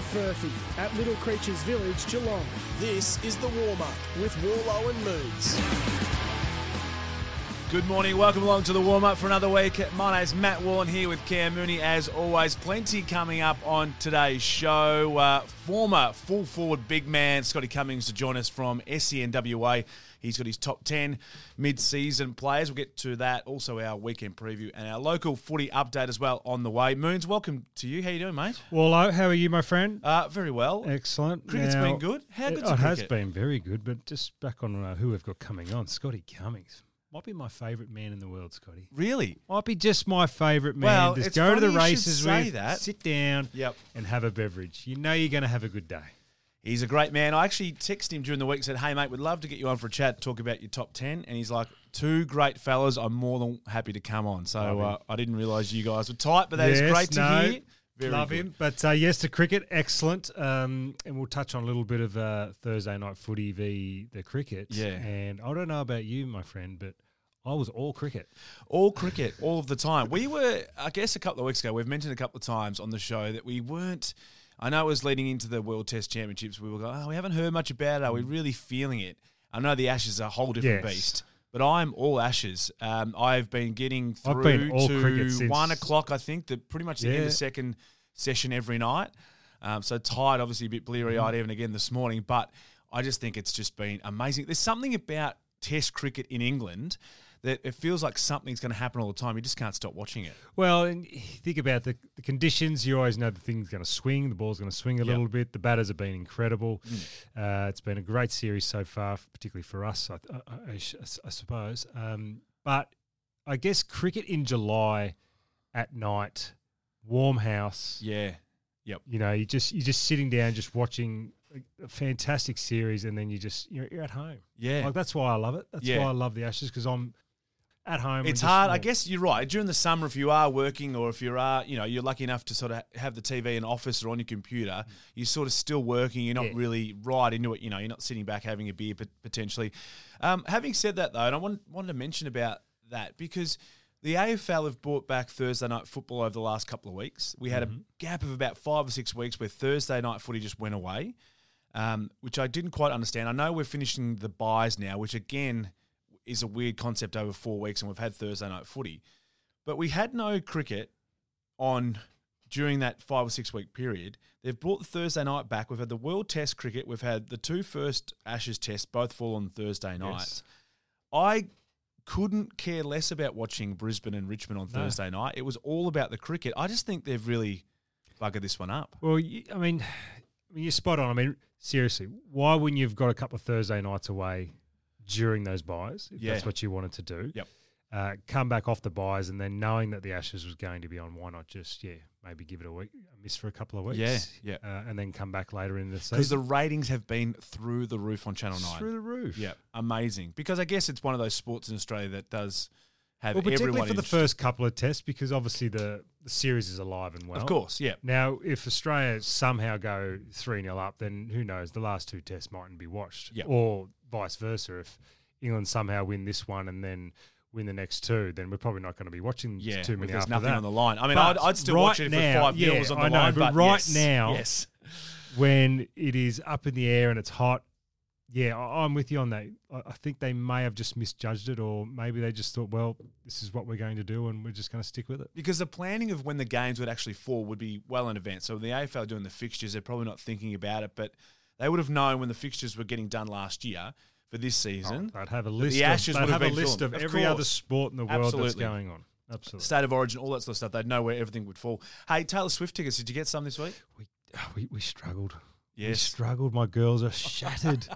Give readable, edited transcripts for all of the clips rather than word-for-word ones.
for Furphy at Little Creatures Village, Geelong. This is the warm-up with Warlow and Moods. Good morning, welcome along to the warm-up for another week. My name's Matt Warlow here with Kieran Mooney. As always, plenty coming up on today's show. Former full forward big man Scotty Cummings to join us from SENWA. He's got his top 10 mid-season players. We'll get to that. Also, our weekend preview and our local footy update as well on the way. Moons, welcome to you. How you doing, mate? Well, how are you, my friend? Very well. Excellent. Cricket's been good. How good's cricket? It has been very good, but just back on who we've got coming on, Scotty Cummings. Might be my favourite man in the world, Scotty. Really? Might be just my favourite man. Well, just go to the races with, sit down and have a beverage. You know you're going to have a good day. He's a great man. I actually texted him during the week, said, hey, mate, we'd love to get you on for a chat, talk about your top 10. And he's like, two great fellas. I'm more than happy to come on. So I didn't realise you guys were tight, but that is great to hear. Very love good. Him. But yes, to cricket, excellent. And we'll touch on a little bit of Thursday night footy v the cricket. Yeah. And I don't know about you, my friend, but I was all cricket. All cricket, all of the time. We were, I guess a couple of weeks ago, we've mentioned a couple of times on the show that we weren't, I know it was leading into the World Test Championships. We were going, oh, we haven't heard much about it. Are we really feeling it? I know the Ashes are a whole different beast, but I'm all Ashes. I've been getting through to 1 o'clock, I think, pretty much the end of the second session every night. So tired, obviously a bit bleary-eyed even again this morning, but I just think it's just been amazing. There's something about Test cricket in England that it feels like something's going to happen all the time. You just can't stop watching it. Well, and think about the conditions. You always know the thing's going to swing. The ball's going to swing a little bit. The batters have been incredible. It's been a great series so far, particularly for us, I suppose. But I guess cricket in July at night, warm house. Yeah. Yep. You know, you're just sitting down, just watching a fantastic series, and then you're at home. Yeah. Like, that's why I love it. That's why I love the Ashes, because I'm at home. It's hard. I guess you're right. During the summer, if you are working or if you are, you know, you're lucky enough to sort of have the TV in office or on your computer, you're sort of still working. You're not really right into it. You know, you're not sitting back having a beer potentially. Having said that, though, and I wanted to mention about that because the AFL have brought back Thursday night football over the last couple of weeks. We had a gap of about 5 or 6 weeks where Thursday night footy just went away, which I didn't quite understand. I know we're finishing the buys now, which again is a weird concept over 4 weeks, and we've had Thursday night footy. But we had no cricket on during that 5 or 6 week period. They've brought the Thursday night back. We've had the World Test cricket. We've had the two first Ashes tests, both fall on Thursday night. Yes. I couldn't care less about watching Brisbane and Richmond on Thursday night. It was all about the cricket. I just think they've really buggered this one up. Well, I mean, you're spot on. I mean, seriously, why wouldn't you've got a couple of Thursday nights away during those buys, if that's what you wanted to do? Yep. Come back off the buys, and then knowing that the Ashes was going to be on, why not just, maybe give it a miss for a couple of weeks? Yeah. And then come back later in the season. Because the ratings have been through the roof on Channel 9. Through the roof. Yeah, amazing. Because I guess it's one of those sports in Australia that does have everyone interested. Well, particularly for the first couple of tests, because obviously the series is alive and well. Of course, yeah. Now, if Australia somehow go 3-0 up, then who knows, the last two tests mightn't be watched. Yep. Or vice versa, if England somehow win this one and then win the next two, then we're probably not going to be watching too many after that. There's nothing on the line. I mean, I'd still watch it if 5 nils on the line. I know, but right now, when it is up in the air and it's hot, I'm with you on that. I think they may have just misjudged it, or maybe they just thought, well, this is what we're going to do and we're just going to stick with it. Because the planning of when the games would actually fall would be well in advance. So the AFL doing the fixtures, they're probably not thinking about it, but they would have known when the fixtures were getting done last year for this season. I'd have a list. The Ashes would have a list of every other sport in the world that's going on. Absolutely. State of origin, all that sort of stuff. They'd know where everything would fall. Hey, Taylor Swift tickets, did you get some this week? We struggled. Yes. We struggled. My girls are shattered.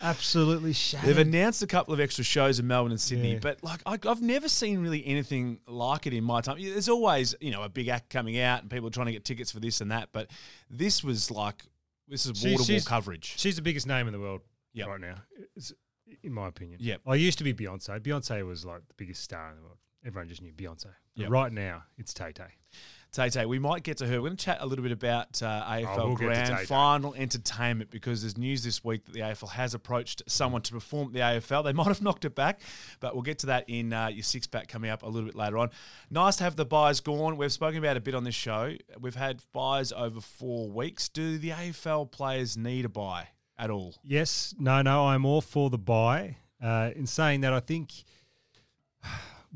Absolutely shattered. They've announced a couple of extra shows in Melbourne and Sydney, but like I've never seen really anything like it in my time. There's always, a big act coming out and people trying to get tickets for this and that, but this was like, this is wall-to-wall coverage. She's the biggest name in the world right now, in my opinion. I used to be Beyonce. Beyonce was like the biggest star in the world. everyone just knew Beyonce. Yep. Right now, it's Tay-Tay. Tay-Tay, we might get to her. We're going to chat a little bit about AFL Grand Final entertainment, because there's news this week that the AFL has approached someone to perform at the AFL. They might have knocked it back, but we'll get to that in your six-pack coming up a little bit later on. Nice to have the buys gone. We've spoken about it a bit on this show. We've had buys over 4 weeks. Do the AFL players need a buy at all? Yes. No, I'm all for the buy. In saying that, I think...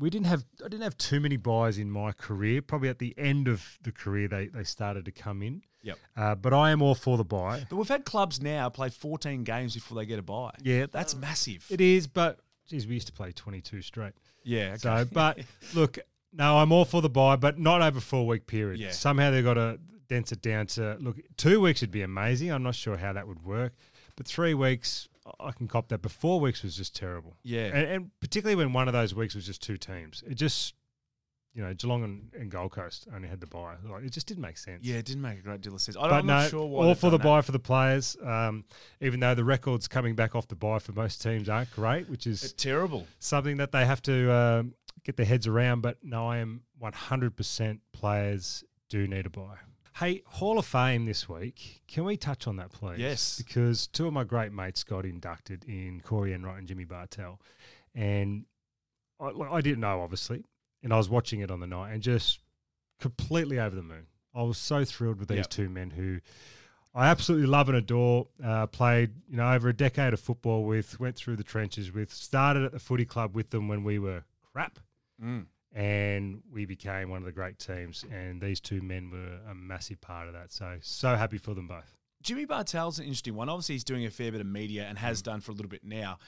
I didn't have too many buys in my career. Probably at the end of the career, they started to come in. Yep. But I am all for the buy. But we've had clubs now play 14 games before they get a buy. Yeah, that's massive. It is, but geez, we used to play 22 straight. Yeah. Okay. So, but look, no, I'm all for the buy, but not over a 4 week period. Yeah. Somehow they've got to dense it down to look. 2 weeks would be amazing. I'm not sure how that would work, but 3 weeks. I can cop that, but 4 weeks was just terrible. Yeah. And particularly when one of those weeks was just two teams. It just, Geelong and Gold Coast only had the bye. Like, it just didn't make sense. Yeah, it didn't make a great deal of sense. I'm not sure why. All for the bye for the players, even though the records coming back off the bye for most teams aren't great, which is terrible. Something that they have to get their heads around. But no, I am 100% players do need a bye. Hey, Hall of Fame this week. Can we touch on that, please? Yes. Because two of my great mates got inducted in Corey Enright and Jimmy Bartell. And I didn't know, obviously. And I was watching it on the night and just completely over the moon. I was so thrilled with these two men who I absolutely love and adore. Played, over a decade of football with, went through the trenches with, started at the footy club with them when we were crap. Mm. And we became one of the great teams, and these two men were a massive part of that. So happy for them both. Jimmy Bartell's an interesting one. Obviously, he's doing a fair bit of media and has done for a little bit now.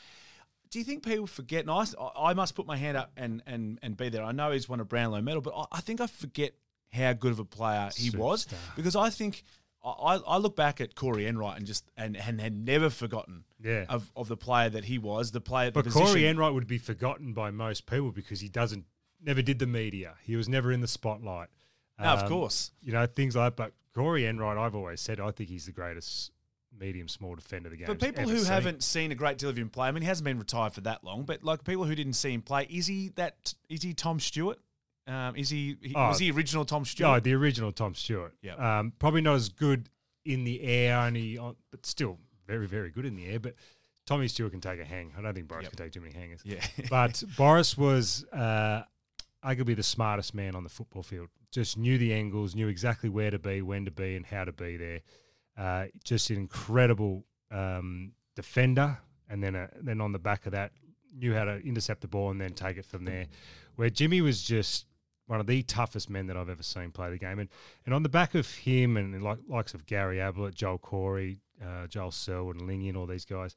Do you think people forget? And I must put my hand up and be there. I know he's won a Brownlow medal, but I think I forget how good of a player he was, because I think I look back at Corey Enright and just and had never forgotten of the player that he was, the player. But the position. Corey Enright would be forgotten by most people because he doesn't. Never did the media. He was never in the spotlight. No, of course. Things like that. But Corey Enright, I've always said, I think he's the greatest medium-small defender the game. But people who haven't seen a great deal of him play, I mean, he hasn't been retired for that long, but like people who didn't see him play, is he Tom Stewart? Was he original Tom Stewart? No, the original Tom Stewart. Yep. Probably not as good in the air, but still very, very good in the air, but... Tommy Stewart can take a hang. I don't think Boris can take too many hangers. Yeah. But Boris was arguably the smartest man on the football field. Just knew the angles, knew exactly where to be, when to be, and how to be there. Just an incredible defender. And then on the back of that, knew how to intercept the ball and then take it from there. Where Jimmy was just one of the toughest men that I've ever seen play the game. And on the back of him and the likes of Gary Ablett, Joel Corey, Joel Selwood, and Lingy and all these guys,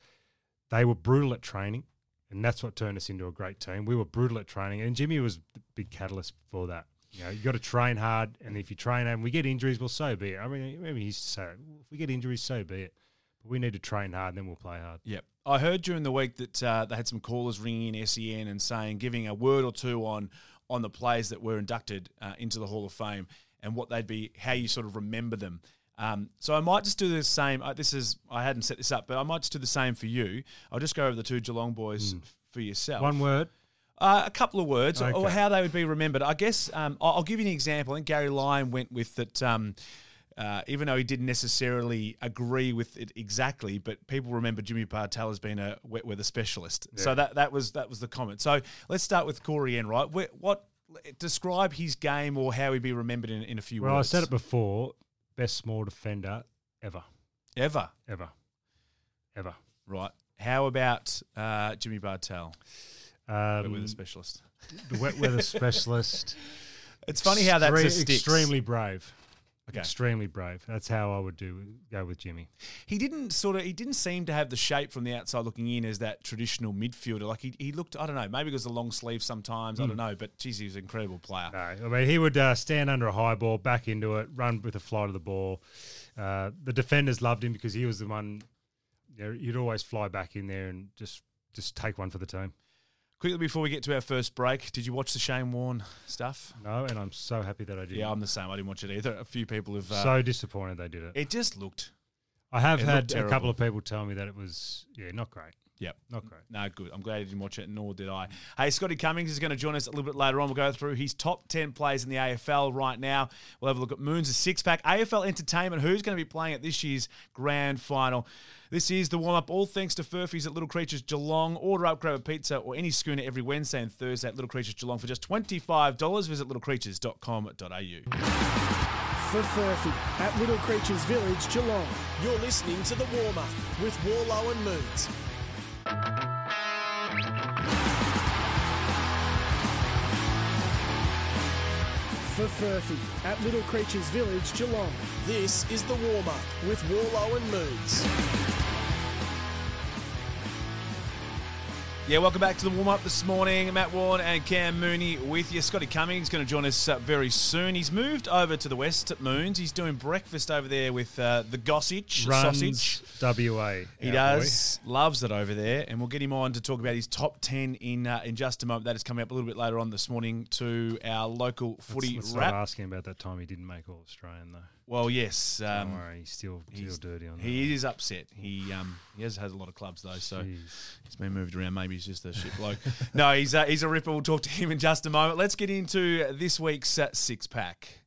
they were brutal at training, and that's what turned us into a great team. We were brutal at training, and Jimmy was the big catalyst for that. You've got to train hard, and if you train hard and we get injuries, well, so be it. I mean, maybe he used to say, if we get injuries, so be it. But we need to train hard, and then we'll play hard. Yep. I heard during the week that they had some callers ringing in SEN and saying, giving a word or two on the players that were inducted into the Hall of Fame and what they'd be, how you sort of remember them. So I might just do the same. I hadn't set this up, but I might just do the same for you. I'll just go over the two Geelong boys for yourself. One word? A couple of words, okay. Or how they would be remembered. I guess I'll give you an example. I think Gary Lyon went with that, even though he didn't necessarily agree with it exactly, but people remember Jimmy Bartell as being a wet weather specialist. Yeah. So that was the comment. So let's start with Corey Enright. Describe his game or how he'd be remembered in a few words. Well, I said it before. Best small defender ever. Ever? Ever. Ever. Right. How about Jimmy Bartell? Wet weather specialist. The wet weather specialist. It's funny how that just sticks. Extremely brave. Okay. Extremely brave. That's how I would go with Jimmy. He didn't seem to have the shape from the outside looking in as that traditional midfielder. Like he looked, I don't know, maybe because of the long sleeve sometimes, I don't know, but geez, he was an incredible player. No, I mean, he would stand under a high ball, back into it, run with a fly to the ball. The defenders loved him because he was the one, you'd always fly back in there and just take one for the team. Quickly, before we get to our first break, did you watch the Shane Warne stuff? No, and I'm so happy that I did. Yeah, I'm the same. I didn't watch it either. A few people have... so disappointed they did it. It just looked... I have had a couple of people tell me that it was, not great. Yep. Not great. No, good. I'm glad you didn't watch it, nor did I. Hey, Scotty Cummings is going to join us a little bit later on. We'll go through his top 10 plays in the AFL right now. We'll have a look at Moon's six-pack. AFL Entertainment, who's going to be playing at this year's grand final? This is the warm-up, all thanks to Furphy's at Little Creatures Geelong. Order up, grab a pizza or any schooner every Wednesday and Thursday at Little Creatures Geelong for just $25. Visit littlecreatures.com.au. For Furphy at Little Creatures Village, Geelong. You're listening to The Warm-Up with Warlow and Moons. For Furphy at Little Creatures Village, Geelong. This is The Warm-Up with Warlow and Moons. Yeah, welcome back to The Warm-Up this morning. Matt Warlow and Cam Mooney with you. Scotty Cummings is going to join us very soon. He's moved over to the West at Moons. He's doing breakfast over there with the Gossage Sausage. WA. He does. Boy. Loves it over there. And we'll get him on to talk about his top 10 in just a moment. That is coming up a little bit later on this morning to our local footy let's wrap. Start asking about that time he didn't make All-Australian, though. Well, yes. Don't worry, he's still dirty on that. He is upset. He has had a lot of clubs, though, so he's been moved around. Maybe he's just a shit bloke. No, he's a ripper. We'll talk to him in just a moment. Let's get into this week's six-pack.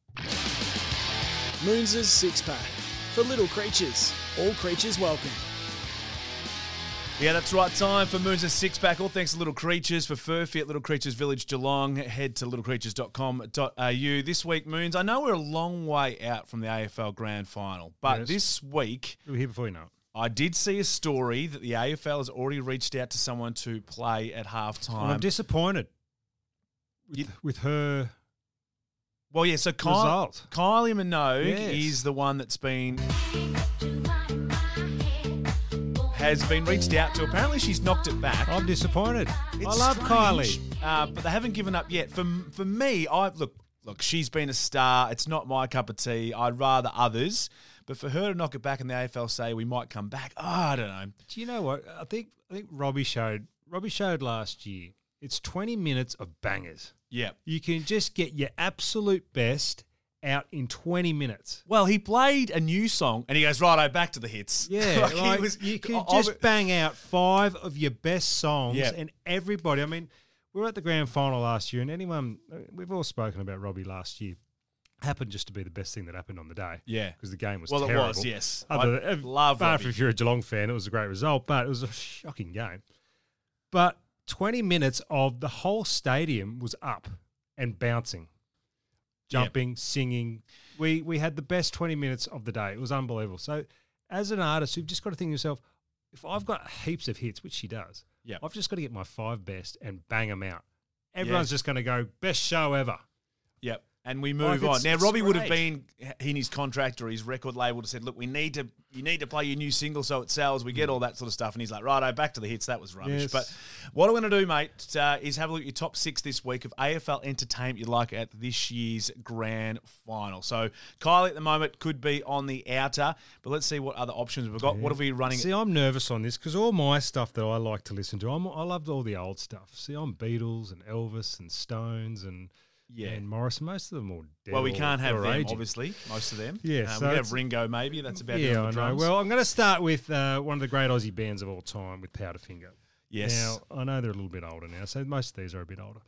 Moons' six-pack for Little Creatures. All creatures welcome. Yeah, that's right. Time for Moons' six-pack. All thanks to Little Creatures. For Furphy at Little Creatures Village, Geelong, head to littlecreatures.com.au. This week, Moons, I know we're a long way out from the AFL Grand Final, but this week... We were here before you know it. I did see a story that the AFL has already reached out to someone to play at halftime. Well, I'm disappointed with her... Well, yeah, so Kylie Minogue is the one that's been... has been reached out to. Apparently she's knocked it back. I'm disappointed. It's I love strange, Kylie. But they haven't given up yet. For me, Look, she's been a star. It's not my cup of tea. I'd rather others. But for her to knock it back and the AFL say we might come back, I don't know. Do you know what? I think Robbie showed last year. It's 20 minutes of bangers. Yeah. You can just get your absolute best out in 20 minutes. Well, he played a new song and he goes, righto, back to the hits. Yeah, you can just bang out five of your best songs and everybody. I mean, we were at the grand final last year and we've all spoken about Robbie last year. Happened just to be the best thing that happened on the day. Yeah. Because the game was terrible. Well, it was, yes. I love Robbie. If you're a Geelong fan, it was a great result, but it was a shocking game. But 20 minutes of the whole stadium was up and bouncing. Jumping, singing. We had the best 20 minutes of the day. It was unbelievable. So as an artist, you've just got to think to yourself, if I've got heaps of hits, which she does, I've just got to get my five best and bang them out. Everyone's just going to go, best show ever. Yep. And we move on. Now, Robbie would have been in his contract or his record label to said, look, you need to play your new single so it sells. We get all that sort of stuff. And he's like, righto, back to the hits. That was rubbish. Yes. But what I'm going to do, mate, is have a look at your top six this week of AFL entertainment you'd like at this year's grand final. So Kylie at the moment could be on the outer, but let's see what other options we've got. Yeah. What are we running? See, I'm nervous on this because all my stuff that I like to listen to, I loved all the old stuff. See, I'm Beatles and Elvis and Stones and... Yeah, and Morris, most of them are dead. Well, we can't have them, obviously, most of them. Yeah, so we can have Ringo, maybe. That's about it on the drums. Well, I'm going to start with one of the great Aussie bands of all time, with Powderfinger. Yes. Now, I know they're a little bit older now, so most of these are a bit older.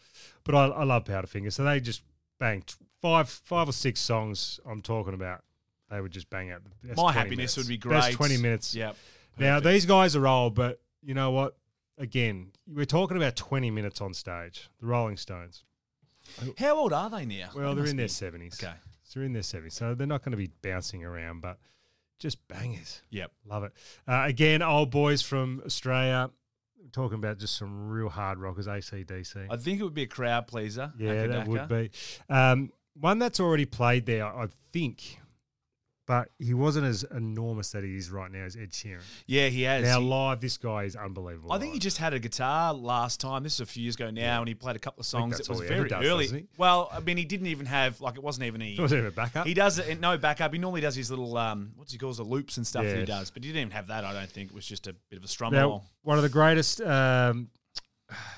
But I love Powderfinger. So they just banged five or six songs I'm talking about. They would just bang out. My Happiness would be great. Best 20 minutes. Yep. Now, these guys are old, but you know what? Again, we're talking about 20 minutes on stage, the Rolling Stones. How old are they now? Well, they're in their 70s. Okay. So they're in their 70s. So they're not going to be bouncing around, but just bangers. Yep. Love it. Again, old boys from Australia. We're talking about just some real hard rockers, AC/DC. I think it would be a crowd pleaser. Yeah, that would be. One that's already played there, I think, but he wasn't as enormous that he is right now as Ed Sheeran. Yeah, he has. Now, live, this guy is unbelievable. I think he just had a guitar last time. This is a few years ago now, and he played a couple of songs. It was very early. Well, I mean, he didn't even have, like, it wasn't even a backup. He does it, no backup. He normally does his little, the loops and stuff that he does, but he didn't even have that, I don't think. It was just a bit of a strum roll. One of the greatest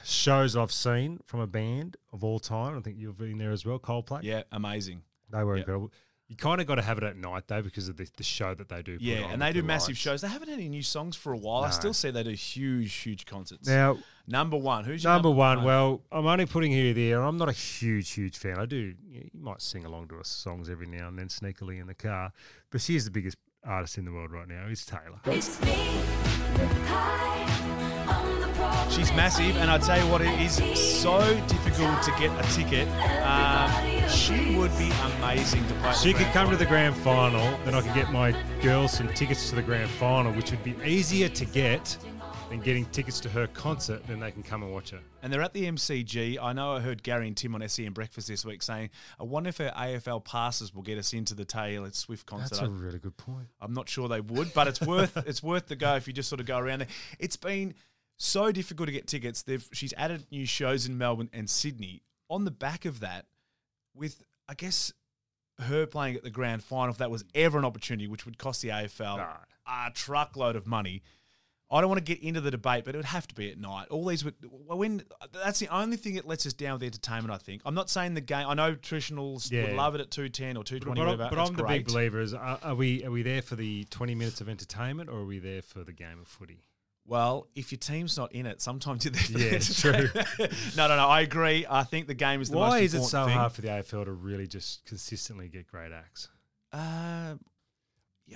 shows I've seen from a band of all time, I think you've been there as well, Coldplay. Yeah, amazing. They were incredible. You kind of got to have it at night, though, because of the show that they do. Yeah, put on, and they do massive shows. They haven't had any new songs for a while. No. I still see they do huge, huge concerts. Now, number one. Who's your number one? Well, I'm only putting you there. I'm not a huge, huge fan. I do. You might sing along to her songs every now and then sneakily in the car. But she is the biggest artist in the world right now. It's Taylor. It's me. She's massive, and I tell you what, it is so difficult to get a ticket. She would be amazing to play. She could come to the grand final, then I could get my girls some tickets to the grand final, which would be easier to get than getting tickets to her concert. Then they can come and watch her. And they're at the MCG. I know I heard Gary and Tim on SEN Breakfast this week saying, I wonder if her AFL passes will get us into the Taylor Swift concert. That's a really good point. I'm not sure they would, but it's worth it's worth the go if you just sort of go around there. It's been so difficult to get tickets. She's added new shows in Melbourne and Sydney. On the back of that, with, I guess, her playing at the grand final, if that was ever an opportunity, which would cost the AFL a truckload of money. I don't want to get into the debate, but it would have to be at night. All these would that's the only thing that lets us down with the entertainment, I think. I'm not saying the game. I know traditionals would love it at 2:10 or 2:20. But I'm the big believer is, are we there for the 20 minutes of entertainment, or are we there for the game of footy? Well, if your team's not in it, sometimes you're there. Yeah, true. No, I agree. I think the game is the most important thing. Why is it so hard for the AFL to really just consistently get great acts? Yeah,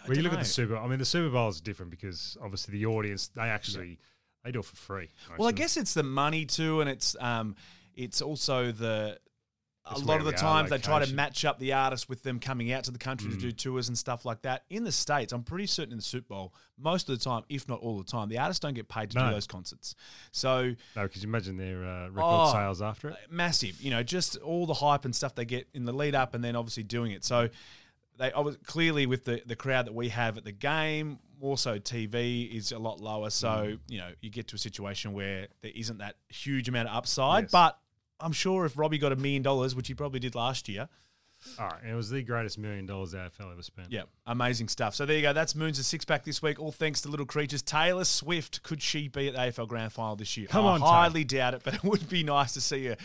you look at the Super Bowl. I mean, the Super Bowl is different because obviously the audience, they do it for free. Well, I guess it's the money too, and it's also a lot of the times they try to match up the artists with them coming out to the country to do tours and stuff like that. In the States, I'm pretty certain in the Super Bowl, most of the time, if not all the time, the artists don't get paid to do those concerts. So because you imagine their record sales after it? Massive. You know, just all the hype and stuff they get in the lead up and then obviously doing it. So clearly with the crowd that we have at the game, more so TV is a lot lower. So, you get to a situation where there isn't that huge amount of upside, but I'm sure if Robbie got $1 million, which he probably did last year. All right, and it was the greatest $1 million AFL ever spent. Yeah, amazing stuff. So there you go. That's Moon's six-pack this week, all thanks to Little Creatures. Taylor Swift, could she be at the AFL Grand Final this year? I highly doubt it, but it would be nice to see her.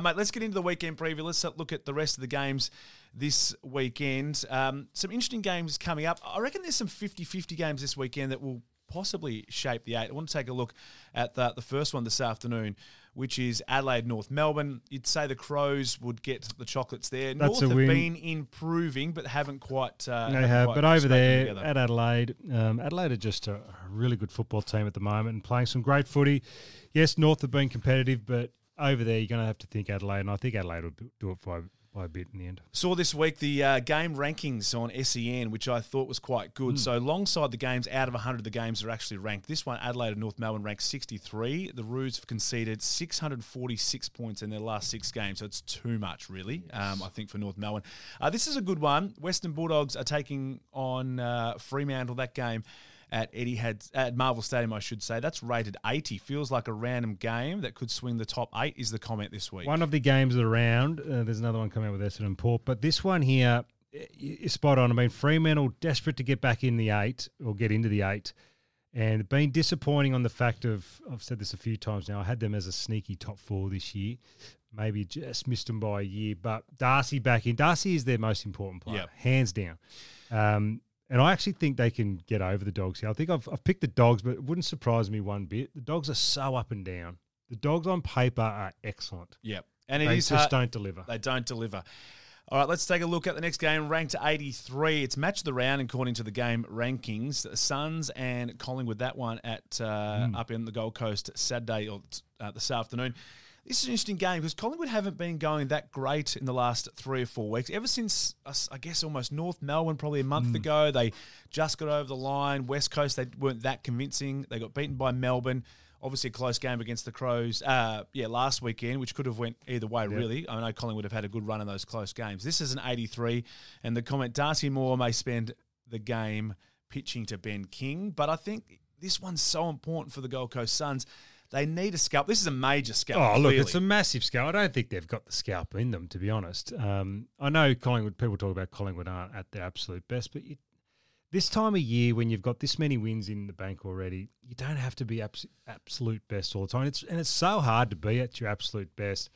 Mate, let's get into the weekend preview. Let's look at the rest of the games this weekend. Some interesting games coming up. I reckon there's some 50-50 games this weekend that will possibly shape the eight. I want to take a look at the first one this afternoon, which is Adelaide, North Melbourne. You'd say the Crows would get the chocolates there. That's North have been improving, but haven't quite. But over there together. At Adelaide, Adelaide are just a really good football team at the moment and playing some great footy. Yes, North have been competitive, but over there you're going to have to think Adelaide, and I think Adelaide will do it by a bit in the end. Saw this week the game rankings on SEN, which I thought was quite good. So alongside the games, out of 100 the games are actually ranked. This one, Adelaide and North Melbourne ranked 63. The Roos have conceded 646 points in their last six games, so it's too much really, I think, for North Melbourne. This is a good one. Western Bulldogs are taking on Fremantle. That game at Marvel Stadium, I should say. That's rated 80. Feels like a random game that could swing the top eight is the comment this week. One of the games around, there's another one coming out with Essendon Port, but this one here is spot on. I mean, Fremantle desperate to get back in the eight or get into the eight, and been disappointing on the fact of, I've said this a few times now, I had them as a sneaky top four this year. Maybe just missed them by a year, but Darcy back in. Darcy is their most important player, hands down. And I actually think they can get over the Dogs here. I think I've picked the Dogs, but it wouldn't surprise me one bit. The Dogs are so up and down. The Dogs on paper are excellent. Yep. And it is just don't deliver. They don't deliver. All right, let's take a look at the next game, ranked 83. It's match of the round according to the game rankings. The Suns and Collingwood, that one at up in the Gold Coast Saturday or this afternoon. This is an interesting game because Collingwood haven't been going that great in the last 3 or 4 weeks. Ever since, I guess, almost North Melbourne probably a month ago, they just got over the line. West Coast, they weren't that convincing. They got beaten by Melbourne. Obviously a close game against the Crows last weekend, which could have went either way, really. I know Collingwood have had a good run in those close games. This is an 83, and the comment, Darcy Moore may spend the game pitching to Ben King. But I think this one's so important for the Gold Coast Suns. They need a scalp. This is a major scalp. Oh, look, clearly. It's a massive scalp. I don't think they've got the scalp in them, to be honest. I know Collingwood. People talk about Collingwood aren't at their absolute best, but this time of year when you've got this many wins in the bank already, you don't have to be absolute best all the time. It's so hard to be at your absolute best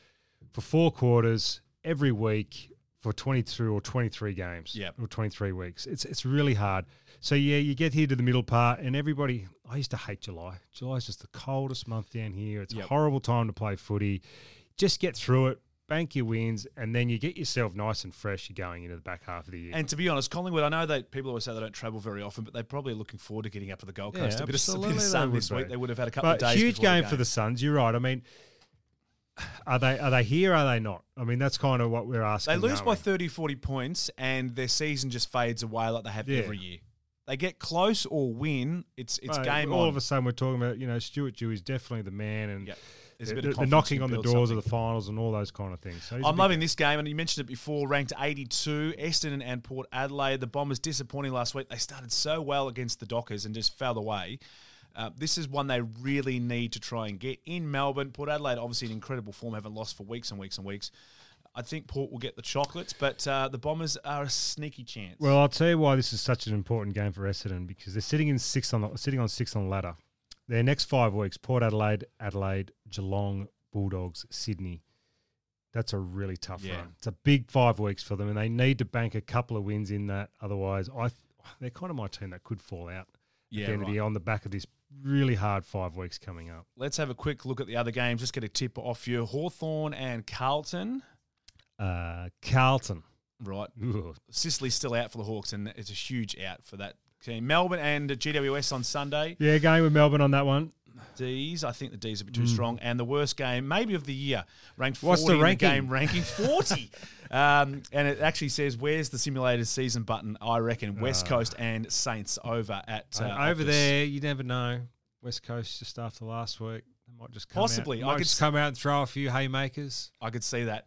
for 4 quarters every week for 22 or 23 games or 23 weeks. It's really hard. So, yeah, you get here to the middle part and everybody – I used to hate July. July's just the coldest month down here. It's a horrible time to play footy. Just get through it, bank your wins, and then you get yourself nice and fresh. You're going into the back half of the year. And to be honest, Collingwood, I know that people always say they don't travel very often, but they're probably looking forward to getting up to the Gold Coast. A bit of sun this week. They would have had a couple of days. Huge game for the Suns. You're right. I mean – Are they here? Are they not? I mean, that's kind of what we're asking. They lose by 30, 40 points, and their season just fades away like they have every year. They get close or win. It's game on. All of a sudden, we're talking about Stuart Dew is definitely the man, and they're knocking on the doors of the finals and all those kind of things. So I'm loving this game, and you mentioned it before. Ranked 82, Essendon and Port Adelaide. The Bombers disappointing last week. They started so well against the Dockers and just fell away. This is one they really need to try and get in Melbourne. Port Adelaide, obviously in incredible form, haven't lost for weeks and weeks and weeks. I think Port will get the chocolates, but the Bombers are a sneaky chance. Well, I'll tell you why this is such an important game for Essendon, because they're sitting on sixth on the ladder. Their next 5 weeks: Port Adelaide, Adelaide, Geelong, Bulldogs, Sydney. That's a really tough run. It's a big 5 weeks for them, and they need to bank a couple of wins in that. Otherwise, they're kind of my team that could fall out. Yeah, right. On the back of this really hard 5 weeks coming up. Let's have a quick look at the other games. Just get a tip off you. Hawthorn and Carlton. Carlton. Right. Ooh. Sicily's still out for the Hawks, and it's a huge out for that team. Melbourne and GWS on Sunday. Yeah, going with Melbourne on that one. D's. I think the D's are a bit too strong. And the worst game maybe of the year. Ranked 40. What's the ranking? The game ranking 40. And it actually says, where's the simulated season button? I reckon West Coast and Saints over at... over there, you never know. West Coast just after last week. They might just come possibly. Out. Might I could just come out and throw a few haymakers. I could see that.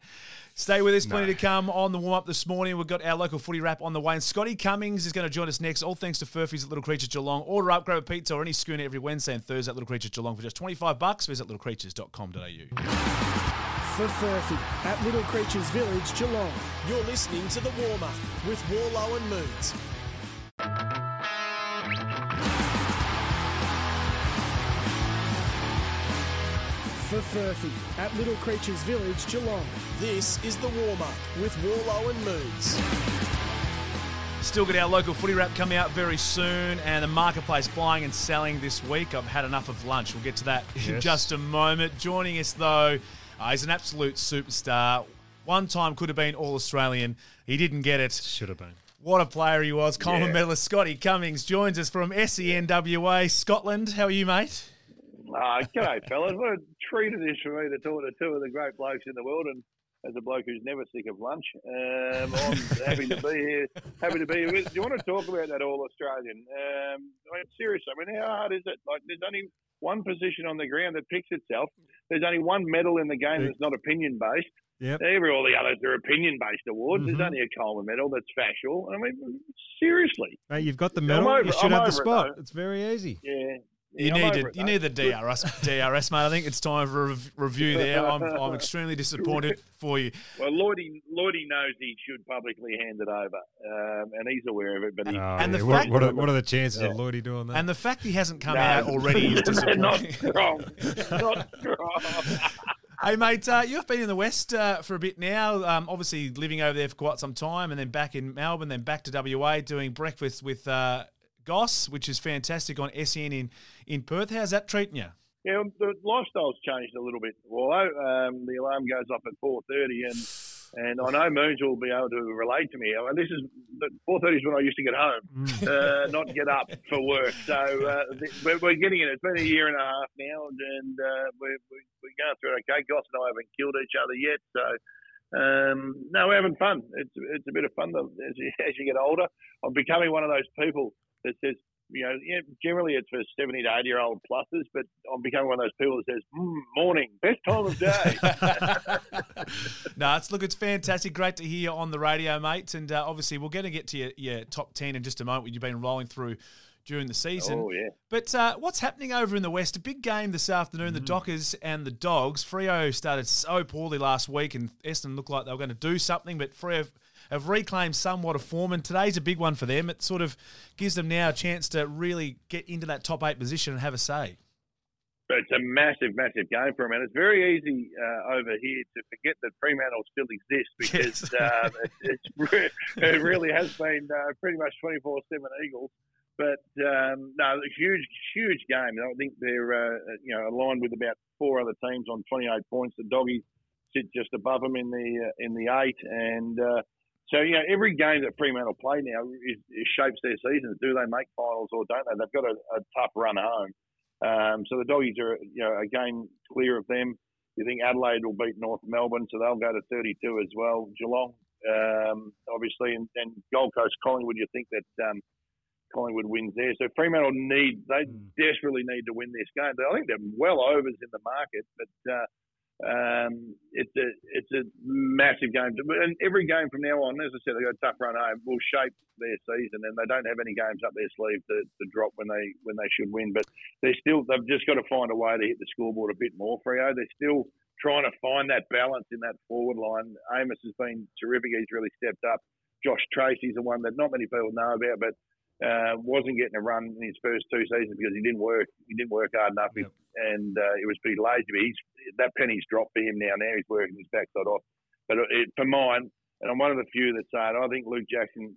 Stay with us. Plenty to come on the warm-up this morning. We've got our local footy wrap on the way. And Scotty Cummings is going to join us next. All thanks to Furphy's at Little Creatures Geelong. Order up, grab a pizza or any schooner every Wednesday and Thursday at Little Creatures Geelong for just $25. Visit littlecreatures.com.au. For Furphy at Little Creatures Village, Geelong. You're listening to The Warm-Up with Warlow and Moons. For Furphy at Little Creatures Village, Geelong. This is The Warm-Up with Warlow and Moons. Still got our local footy wrap coming out very soon, and the marketplace buying and selling this week. I've had enough of lunch. We'll get to that in just a moment. Joining us, though... he's an absolute superstar. One time could have been All-Australian. He didn't get it. Should have been. What a player he was. Coleman medalist Scotty Cummings joins us from SENWA, Scotland. How are you, mate? G'day, fellas. What a treat it is for me to talk to two of the great blokes in the world. And as a bloke who's never sick of lunch, I'm happy to be here. Happy to be here. Do you want to talk about that All-Australian? Seriously, how hard is it? There's only one position on the ground that picks itself. There's only one medal in the game that's not opinion-based. Yep. All the others are opinion-based awards. Mm-hmm. There's only a Coleman medal that's factual. Seriously. Hey, you've got the medal. You should have the spot. It's very easy. Yeah. You need the DRS, mate. I think it's time for a review there. I'm extremely disappointed for you. Well, Lloydie knows he should publicly hand it over, and he's aware of it. But what are the chances of Lloydie doing that? And the fact he hasn't come out already is disappointing. Not strong. Hey, mate, you've been in the West for a bit now, obviously living over there for quite some time, and then back in Melbourne, then back to WA doing breakfast with... Goss, which is fantastic on SEN in Perth. How's that treating you? Yeah, the lifestyle's changed a little bit. Well, the alarm goes off at 4:30, and I know Moons will be able to relate to me. This is 4:30 is when I used to get home, not get up for work. So we're getting it. It's been a year and a half now, and we're going through it. Okay, Goss and I haven't killed each other yet, so. No, we're having fun. It's a bit of fun though, as you get older. I'm becoming one of those people that says, generally it's for 70 to 80-year-old pluses, but I'm becoming one of those people that says, morning, best time of day. No, it's fantastic. Great to hear you on the radio, mate. And obviously we're going to get to your top 10 in just a moment, what you've been rolling through during the season. Oh, yeah. But what's happening over in the West? A big game this afternoon, the Dockers and the Dogs. Freo started so poorly last week, and Essendon looked like they were going to do something, but Freo have reclaimed somewhat of form, and today's a big one for them. It sort of gives them now a chance to really get into that top 8 position and have a say. It's a massive, massive game for him, and it's very easy over here to forget that Fremantle still exists because it really has been pretty much 24/7 Eagles. But no, huge game. I think they're aligned with about four other teams on 28 points. The Doggies sit just above them in the eight, and every game that Fremantle play now is shapes their season. Do they make finals or don't they? They've got a tough run home. So the Doggies are a game clear of them. You think Adelaide will beat North Melbourne, so they'll go to 32 as well. Geelong, obviously, and Gold Coast, Collingwood. You think that Collingwood wins there. So Fremantle desperately need to win this game. But I think they're well overs in the market, but it's a massive game. And every game from now on, as I said, they've got a tough run home, will shape their season, and they don't have any games up their sleeve to drop when they should win. But they've just got to find a way to hit the scoreboard a bit more, Freo. They're still trying to find that balance in that forward line. Amos has been terrific. He's really stepped up. Josh Tracy's the one that not many people know about, but wasn't getting a run in his first two seasons because he didn't work hard enough, yep. And it was pretty lazy. But that penny's dropped for him now. Now he's working his backside off. But for mine, and I'm one of the few that say it, I think Luke Jackson,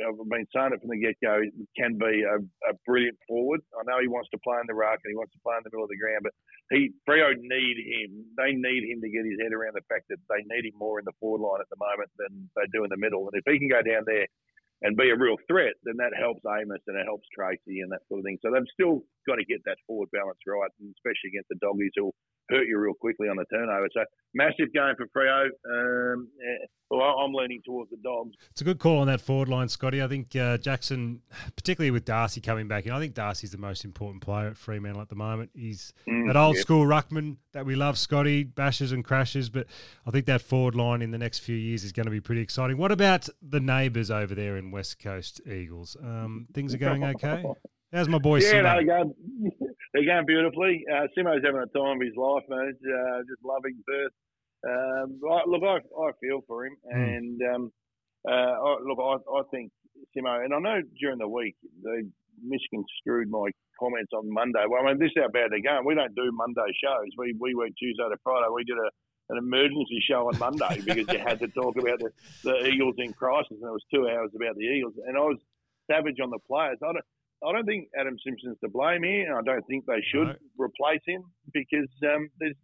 I've been saying it from the get-go, can be a brilliant forward. I know he wants to play in the ruck and he wants to play in the middle of the ground, but Freo need him. They need him to get his head around the fact that they need him more in the forward line at the moment than they do in the middle. And if he can go down there and be a real threat, then that helps Amos and it helps Tracy and that sort of thing. So they've still got to get that forward balance right, and especially against the Doggies who'll hurt you real quickly on the turnover. So massive game for Freo. I'm leaning towards the Dogs. It's a good call on that forward line, Scotty. I think Jackson, particularly with Darcy coming back in, I think Darcy's the most important player at Fremantle at the moment. He's that old school ruckman that we love, Scotty, bashes and crashes, but I think that forward line in the next few years is going to be pretty exciting. What about the neighbours over there in West Coast Eagles? Things are going okay? How's my boy Simo? They're going beautifully. Simo's having a time of his life, man. Just loving Perth. I feel for him. And, I think Simo, and I know during the week, they misconstrued my comments on Monday. Well, I mean, this is how bad they're going. We don't do Monday shows. We went Tuesday to Friday. We did an emergency show on Monday because you had to talk about the Eagles in crisis, and it was 2 hours about the Eagles. And I was savage on the players. I don't think Adam Simpson's to blame here, and I don't think they should replace him because there's,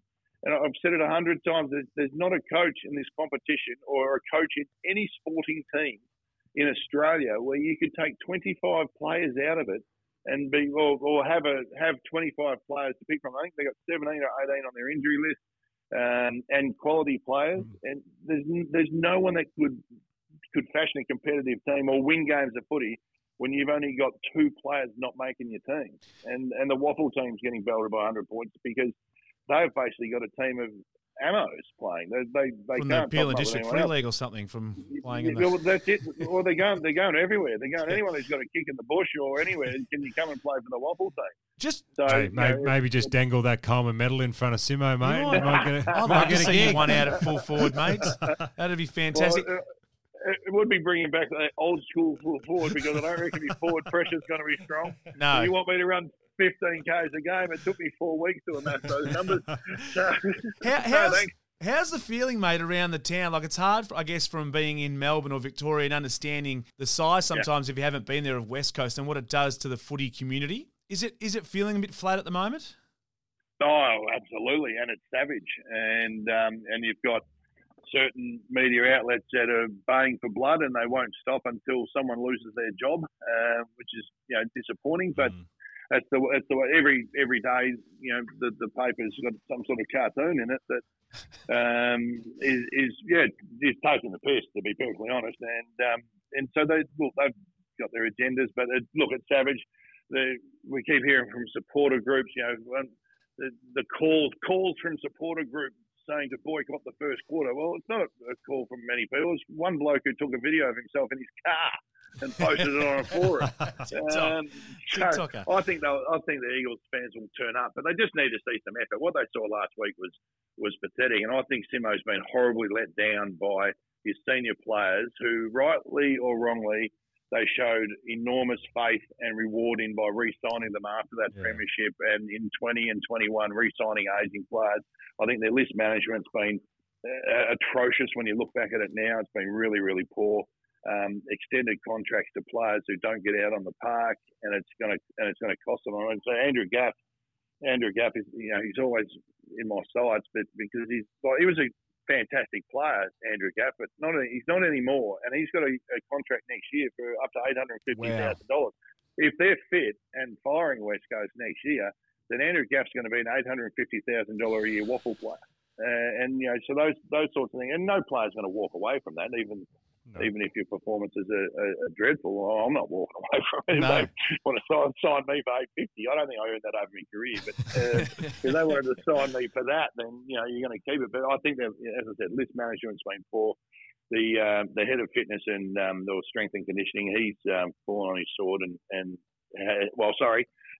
and I've said it 100 times, there's not a coach in this competition or a coach in any sporting team in Australia where you could take 25 players out of it and be or have 25 players to pick from. I think they got 17 or 18 on their injury list, and quality players, and there's no one that could fashion a competitive team or win games of footy when you've only got two players not making your team. And the Waffle team's getting belted by 100 points because they've basically got a team of Amos playing. They from can't the Peel District Free League or something from playing in the... Well, that's it. Well, they're going everywhere. They're going anyone who's got a kick in the bush or anywhere, can you come and play for the Waffle team? Just so, maybe just dangle that Coleman medal in front of Simo, mate. You might get I'd like to see one out at full forward, mates. That'd be fantastic. Well, it would be bringing back that old school forward because I don't reckon your forward pressure's going to be strong. No. If you want me to run 15Ks a game, it took me 4 weeks to amass those numbers. How's the feeling, mate, around the town? Like, it's hard, I guess, from being in Melbourne or Victoria and understanding the size sometimes if you haven't been there of West Coast and what it does to the footy community. Is it feeling a bit flat at the moment? Oh, absolutely, and it's savage. And you've got certain media outlets that are baying for blood, and they won't stop until someone loses their job, which is disappointing. But that's the way every day the paper's got some sort of cartoon in it that is taking the piss, to be perfectly honest. And so they've got their agendas, but it's savage. We keep hearing from supporter groups, the calls from supporter groups saying to boycott the first quarter. Well, it's not a call from many people. It's one bloke who took a video of himself in his car and posted it on a forum. I think the Eagles fans will turn up, but they just need to see some effort. What they saw last week was pathetic, and I think Simo's been horribly let down by his senior players who, rightly or wrongly, They showed enormous faith and rewarding by re-signing them after that premiership, and in 20 and 21, re-signing aging players. I think their list management's been atrocious when you look back at it now. It's been really, really poor. Extended contracts to players who don't get out on the park, and it's going to cost them. And so Andrew Gaff is, you know, he's always in my sights, but because he was a fantastic player, Andrew Gaff, but he's not anymore, and he's got a contract next year for up to $850,000. Wow. If they're fit and firing West Coast next year, then Andrew Gaff's going to be an $850,000 a year waffle player, and you know, so those sorts of things, and no player's going to walk away from that, even if your performances are dreadful. Well, I'm not walking away from it. No. If they want to sign me for $850, I don't think I earned that over my career. But if they wanted to sign me for that, then you know you're going to keep it. But I think that, as I said, list management's been poor. The head of fitness and the strength and conditioning, he's fallen on his sword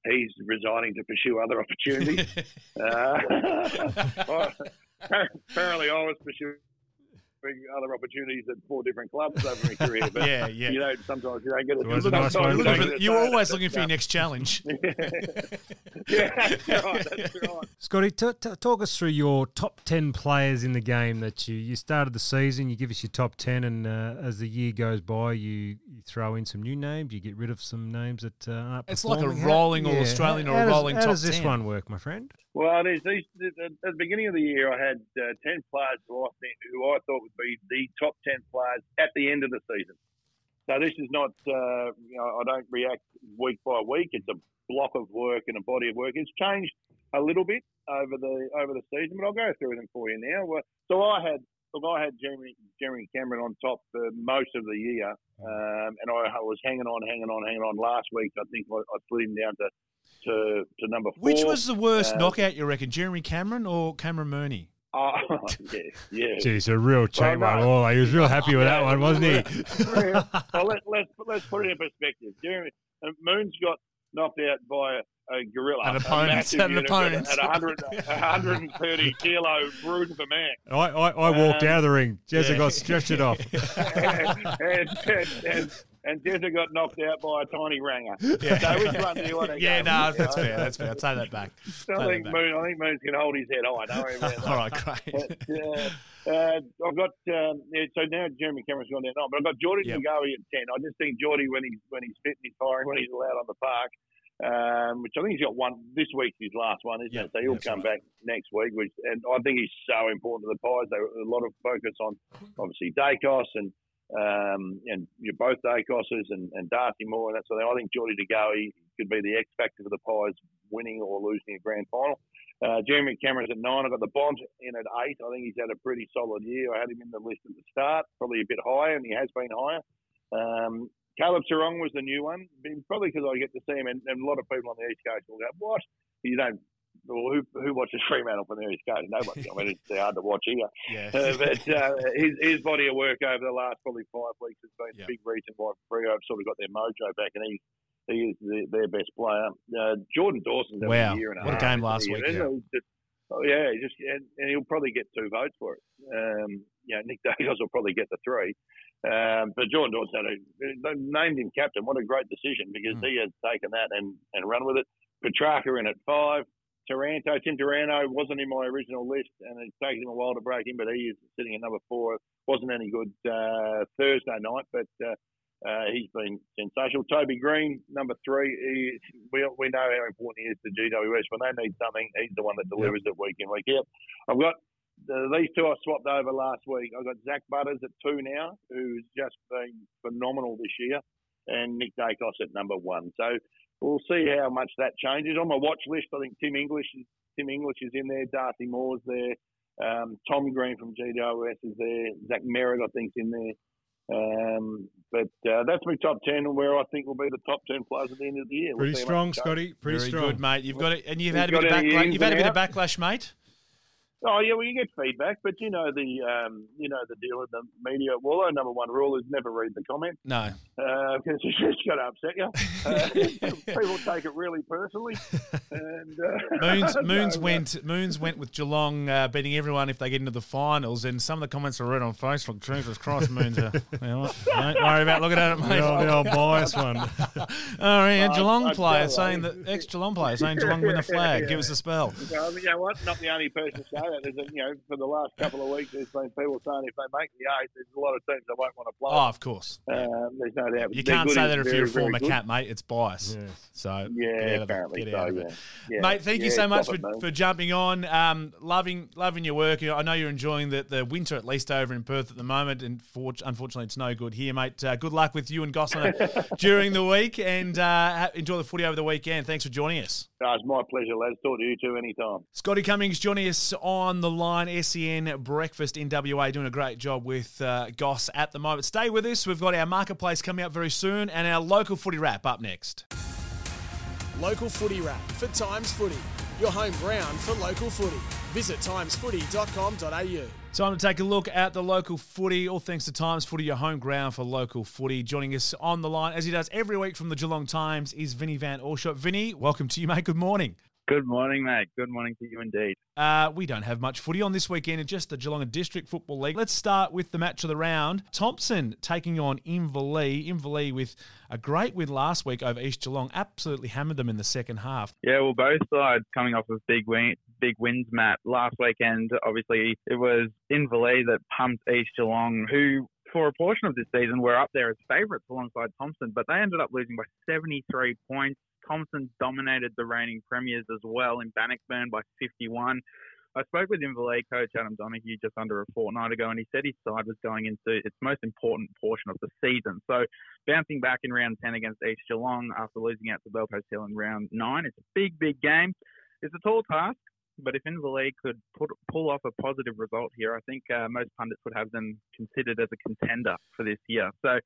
he's resigning to pursue other opportunities. Apparently, I was pursuing other opportunities at four different clubs over my career, but you know, sometimes you don't get it. You're always looking for your next challenge. That's right. Scotty, talk us through your top 10 players in the game that you started the season. You give us your top 10, and as the year goes by, you throw in some new names, you get rid of some names that aren't performing. It's like a rolling All-Australian or a rolling top 10. How does this 10? One work, my friend? Well, it is. At the beginning of the year, I had 10 players who I thought would be the top 10 players at the end of the season. So this is not, I don't react week by week. It's a block of work and a body of work. It's changed a little bit over the season, but I'll go through them for you now. So I had Jeremy Cameron on top for most of the year, and I was hanging on. Last week, I think I slid him down to number 4. Which was the worst knockout, you reckon, Jeremy Cameron or Cameron Mooney? Oh, yeah. Geez, a real cheap one. He was real happy with that one, wasn't he? Well, let's put it in perspective. Jeremy Moon's got knocked out by a gorilla, an opponent at 130 kilo brute for man. I walked out of the ring. Jezza got stretched it off. And Jezza got knocked out by a tiny ranger. Yeah. So which one do you want to go? That's fair. That's fair. I'd say that back. I think Moon's going to hold his head high. Don't worry about that. All right, great. But, I've got so now Jeremy Cameron's gone down. But I've got Jordy De Goey at 10. I just think Jordy, when he's fit and he's firing, when he's allowed on the park, which I think he's got one this week. His last one, isn't it? So he'll come back next week. And I think he's so important to the Pies. They a lot of focus on obviously Daicos and you're both Daicoses and Darcy Moore and that sort of thing. I think Jordy De Goey could be the X factor for the Pies winning or losing a grand final. Jeremy Cameron's at 9. I've got the Bond in at 8. I think he's had a pretty solid year. I had him in the list at the start, probably a bit higher, and he has been higher. Caleb Sarong was the new one, probably because I get to see him, and a lot of people on the East Coast will go, what? You don't. Well, who watches Fremantle from the East Coast? Nobody. I mean, it's hard to watch either. Yeah. But his body of work over the last probably 5 weeks has been a big reason why Freo have sort of got their mojo back, and he is their best player. Jordan Dawson's had a year and a half. What a game last week. And he'll probably get 2 votes for it. Nick Daicos will probably get the 3. But Jordan Dawson, they named him captain. What a great decision, because he has taken that and run with it. Petrarca in at 5. Tim Taranto wasn't in my original list, and it's taken him a while to break in, but he is sitting at number 4. Wasn't any good Thursday night, but he's been sensational. Toby Green, number 3. We know how important he is to GWS. When they need something, he's the one that delivers it week in, week out. I've got these 2 I swapped over last week. I've got Zach Butters at 2 now, who's just been phenomenal this year, and Nick Daicos at number 1. So we'll see how much that changes. On my watch list, I think Tim English is in there. Darcy Moore's there. Tom Green from GWS is there. Zach Merritt, I think, is in there. But that's my top 10, and where I think will be the top 10 players at the end of the year. Pretty strong, Scotty. Pretty strong. Very good, mate. You've got it, and you've had a bit of backlash, mate. Oh yeah, well you get feedback, but you know the deal with the media at Warlow. Number one rule is never read the comment. No, because it's just going to upset you. People take it really personally. And, Moons went with Geelong beating everyone if they get into the finals, and some of the comments were read on Facebook. Jesus Christ, Moons, don't worry about looking at it, mate. The old biased one. All right, ex-Geelong player saying Geelong win the flag. Yeah. Give us a spell. You know what? Not the only person saying. There's a, you know, for the last couple of weeks, there's been people saying if they make the eight, there's a lot of teams that won't want to play. Oh, of course. There's no doubt. You can't say that if you're a former cat, mate. It's bias. Yeah. So yeah, apparently. Mate, thank you so much for jumping on. Loving your work. I know you're enjoying the winter at least over in Perth at the moment, and unfortunately, it's no good here, mate. Good luck with you and Gosling during the week, and enjoy the footy over the weekend. Thanks for joining us. No, it's my pleasure, lads. Talk to you two anytime. Scotty Cummings joining us on the line, SEN Breakfast in WA, doing a great job with Goss at the moment. Stay with us. We've got our marketplace coming up very soon and our local footy wrap up next. Local footy wrap for Times Footy. Your home ground for local footy. Visit timesfooty.com.au. Time to take a look at the local footy. All thanks to Times Footy, your home ground for local footy. Joining us on the line, as he does every week from the Geelong Times, is Vinny Van Orshott. Vinny, welcome to you, mate. Good morning. Good morning, mate. Good morning to you indeed. We don't have much footy on this weekend in just the Geelong District Football League. Let's start with the match of the round. Thompson taking on Inverleigh. Inverleigh with a great win last week over East Geelong. Absolutely hammered them in the second half. Yeah, well, both sides coming off of big wins, Matt. Last weekend, obviously, it was Inverleigh that pumped East Geelong, who for a portion of this season were up there as favourites alongside Thompson, but they ended up losing by 73 points. Thompson dominated the reigning premiers as well in Bannockburn by 51. I spoke with Inverleigh coach Adam Donoghue just under a fortnight ago, and he said his side was going into its most important portion of the season. So bouncing back in round 10 against East Geelong after losing out to Bell Post Hill in round 9, it's a big game. It's a tall task, but if Inverleigh could pull off a positive result here, I think most pundits would have them considered as a contender for this year. So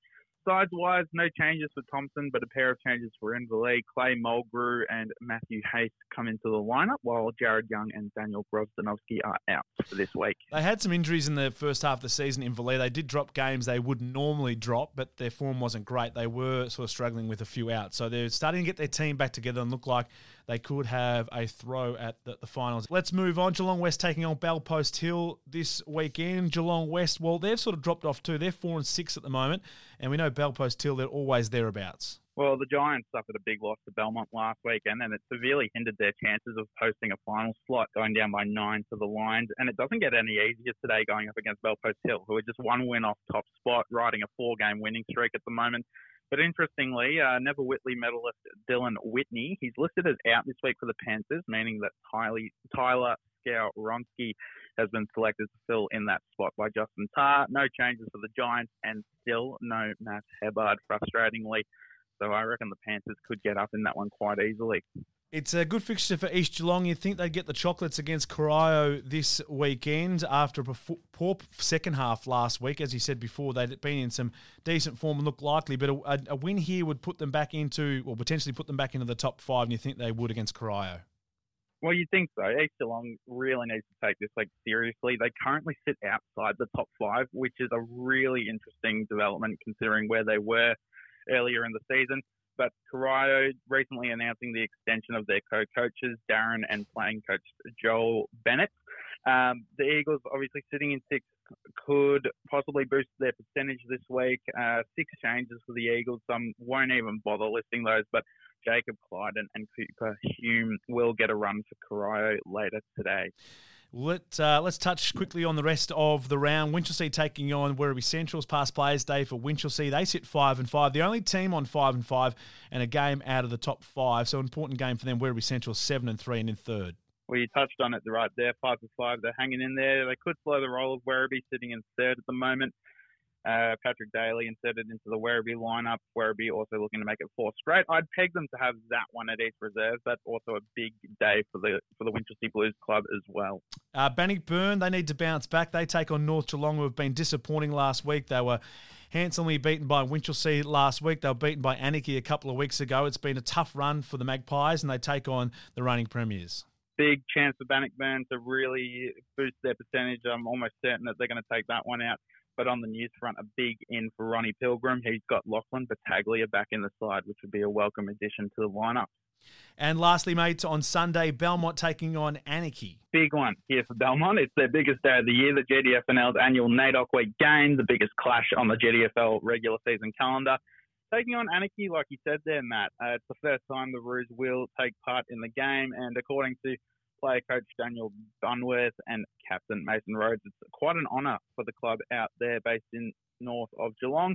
sides-wise, no changes for Thompson, but a pair of changes for Inverleigh. Clay Mulgrew and Matthew Hayes come into the lineup, while Jared Young and Daniel Grozdanovsky are out for this week. They had some injuries in the first half of the season, Inverleigh. They did drop games they would normally drop, but their form wasn't great. They were sort of struggling with a few out. So they're starting to get their team back together and look like they could have a throw at the finals. Let's move on. Geelong West taking on Bell Post Hill this weekend. Geelong West, well, they've sort of dropped off too. They're 4-6 at the moment, and we know Bell Post Hill, they're always thereabouts. Well, the Giants suffered a big loss to Belmont last weekend, and it severely hindered their chances of posting a final slot, going down by 9 to the Lions. And it doesn't get any easier today going up against Bell Post Hill, who are just one win off top spot, riding a 4-game winning streak at the moment. But interestingly, Neville Whitley medalist Dylan Whitney, he's listed as out this week for the Panthers, meaning that Tyler Skowronski has been selected to fill in that spot by Justin Tarr. No changes for the Giants, and still no Matt Hubbard, frustratingly. So I reckon the Panthers could get up in that one quite easily. It's a good fixture for East Geelong. You'd think they'd get the chocolates against Corio this weekend after a poor second half last week. As you said before, they'd been in some decent form and looked likely, but a win here would put them back into, or potentially put them back into the top 5, and you think they would against Corio? Well, you'd think so. East Geelong really needs to take this league seriously. They currently sit outside the top 5, which is a really interesting development considering where they were earlier in the season. But Corio recently announcing the extension of their co-coaches, Darren and playing coach Joel Bennett. The Eagles, obviously sitting in 6th, could possibly boost their percentage this week. 6 changes for the Eagles. Some won't even bother listing those, but Jacob Clyden and Cooper Hume will get a run for Corio later today. Let's touch quickly on the rest of the round. Winchelsea taking on Werribee Central's past players day for Winchelsea. They sit 5-5, the only team on 5-5 and a game out of the top 5. So important game for them. Werribee Central 7-3 and in 3rd. Well, you touched on it right there, 5-5. They're hanging in there. They could slow the roll of Werribee sitting in 3rd at the moment. Patrick Daly inserted into the Werribee lineup. Werribee also looking to make it 4 straight. I'd peg them to have that one at East Reserve. That's also a big day for the Winchelsea Blues Club as well. Bannockburn, they need to bounce back. They take on North Geelong, who have been disappointing last week. They were handsomely beaten by Winchelsea last week. They were beaten by Anarchy a couple of weeks ago. It's been a tough run for the Magpies, and they take on the reigning premiers. big chance for Bannockburn to really boost their percentage. I'm almost certain that they're going to take that one out. But on the news front, a big in for Ronnie Pilgrim. He's got Lachlan Battaglia back in the side, which would be a welcome addition to the lineup. And lastly, mates, on Sunday, Belmont taking on Anarchy. Big one here for Belmont. It's their biggest day of the year, the GDFNL's annual NAIDOC Week game, the biggest clash on the GDFL regular season calendar. Taking on Anarchy, like you said there, Matt, it's the first time the Roos will take part in the game, and according to player coach Daniel Dunworth and captain Mason Rhodes, it's quite an honour for the club out there based in north of Geelong.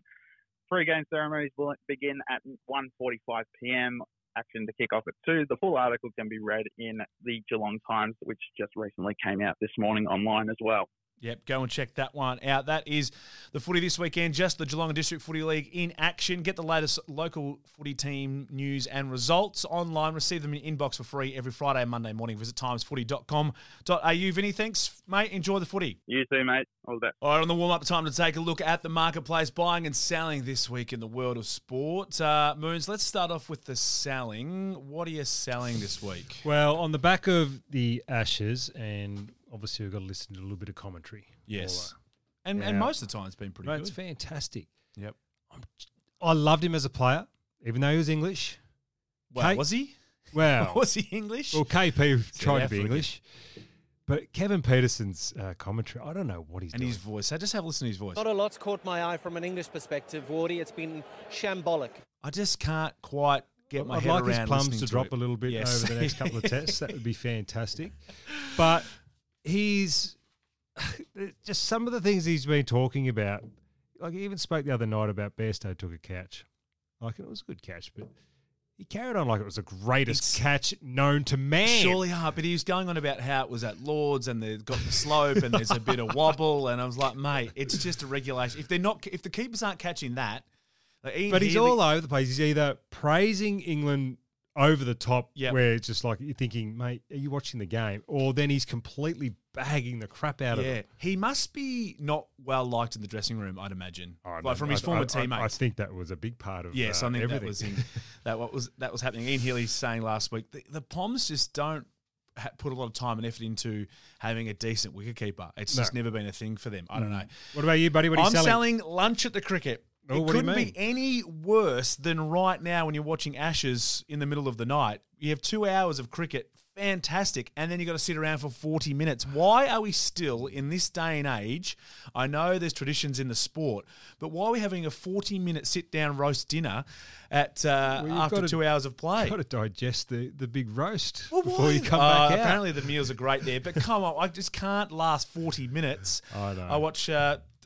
Pre-game ceremonies will begin at 1:45pm. Action to kick off at 2:00. The full article can be read in the Geelong Times, which just recently came out this morning online as well. Yep, go and check that one out. That is the footy this weekend, just the Geelong District Footy League in action. Get the latest local footy team news and results online. Receive them in inbox for free every Friday and Monday morning. Visit timesfooty.com.au. Vinny, thanks, mate. Enjoy the footy. You too, mate. All the best. All right, on the warm-up, time to take a look at the marketplace, buying and selling this week in the world of sport. Moons, let's start off with the selling. What are you selling this week? Well, on the back of the Ashes and... obviously, we've got to listen to a little bit of commentary. Yes. And most of the time, it's been pretty good. It's fantastic. Yep. I loved him as a player, even though he was English. Well, was he? Well. Was he English? Well, KP tried to be English. But Kevin Peterson's commentary, I don't know what he's doing. And his voice. So just have a listen to his voice. Not a lot's caught my eye from an English perspective, Wardy. It's been shambolic. I just can't quite... I'd like his plums to drop a little bit over the next couple of tests. That would be fantastic. But... he's just some of the things he's been talking about. Like, he even spoke the other night about Bairstow took a catch. Like, it was a good catch, but he carried on like it was the greatest catch known to man. Surely are, but he was going on about how it was at Lords and they've got the slope and there's a bit of wobble. And I was like, mate, it's just a regulation. If the keepers aren't catching that, like Ian, but he's all over the place. He's either praising England over the top, where it's just like you're thinking, mate, are you watching the game? Or then he's completely bagging the crap out of it. He must be not well liked in the dressing room, I'd imagine. From his former teammates. I think that was a big part of everything. That was happening. Ian Healy's saying last week, the Poms just don't put a lot of time and effort into having a decent wicketkeeper. It's just never been a thing for them. I don't know. What about you, buddy? What are you selling? I'm selling lunch at the cricket. It couldn't be any worse than right now when you're watching Ashes in the middle of the night. You have 2 hours of cricket, fantastic, and then you've got to sit around for 40 minutes. Why are we still, in this day and age, I know there's traditions in the sport, but why are we having a 40-minute sit-down roast dinner at after 2 hours of play? You've got to digest the big roast before you come back out. Apparently the meals are great there, but come on, I just can't last 40 minutes. I know. I watch...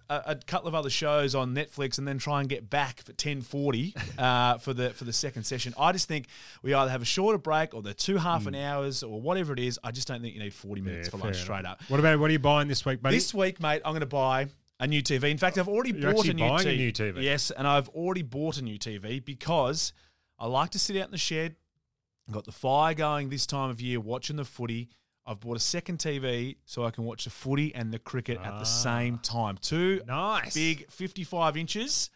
a couple of other shows on Netflix and then try and get back for 10:40 for the second session. I just think we either have a shorter break or the two half an hours or whatever it is. I just don't think you need 40 minutes for lunch straight up. What are you buying this week, buddy? This week, mate, I'm going to buy a new TV. In fact, I've already bought a new TV. Yes, and I've already bought a new TV because I like to sit out in the shed. I've got the fire going this time of year, watching the footy. I've bought a second TV so I can watch the footy and the cricket at the same time. Two big 55 inches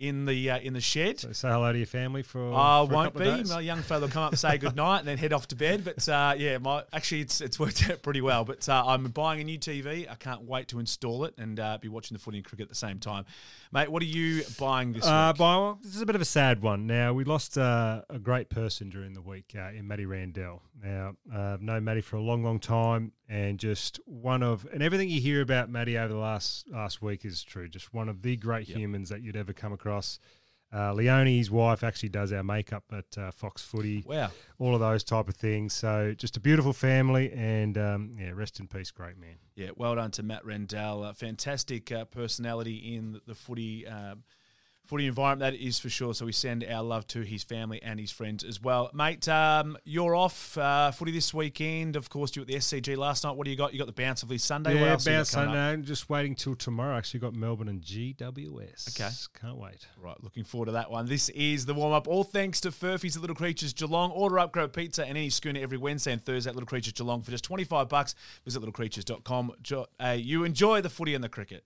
in the shed. So say hello to your family for. I won't be. Days. My young fella will come up, say good night, and then head off to bed. But actually it's worked out pretty well. But I'm buying a new TV. I can't wait to install it and be watching the footy and cricket at the same time, mate. What are you buying this week? This is a bit of a sad one. Now, we lost a great person during the week in Matty Randell. Now, I've known Matty for a long, long time, and just and everything you hear about Matty over the last week is true. Just one of the great humans that you'd ever come across. Leone, his wife, actually does our makeup at Fox Footy. Wow. All of those type of things. So just a beautiful family and, rest in peace, great man. Yeah, well done to Matt Randell. Fantastic personality in the footy footy environment, that is for sure. So we send our love to his family and his friends as well. Mate, you're off footy this weekend. Of course, you were at the SCG last night. What do you got? You got the Bounce of Lee Sunday. Yeah, Bounce Sunday. I'm just waiting till tomorrow. Actually got Melbourne and GWS. Okay. Can't wait. Right, looking forward to that one. This is the warm-up. All thanks to Furphy's, the Little Creatures Geelong. Order up, grab pizza and any schooner every Wednesday and Thursday at Little Creatures Geelong for just $25. Visit littlecreatures.com.au. Enjoy the footy and the cricket.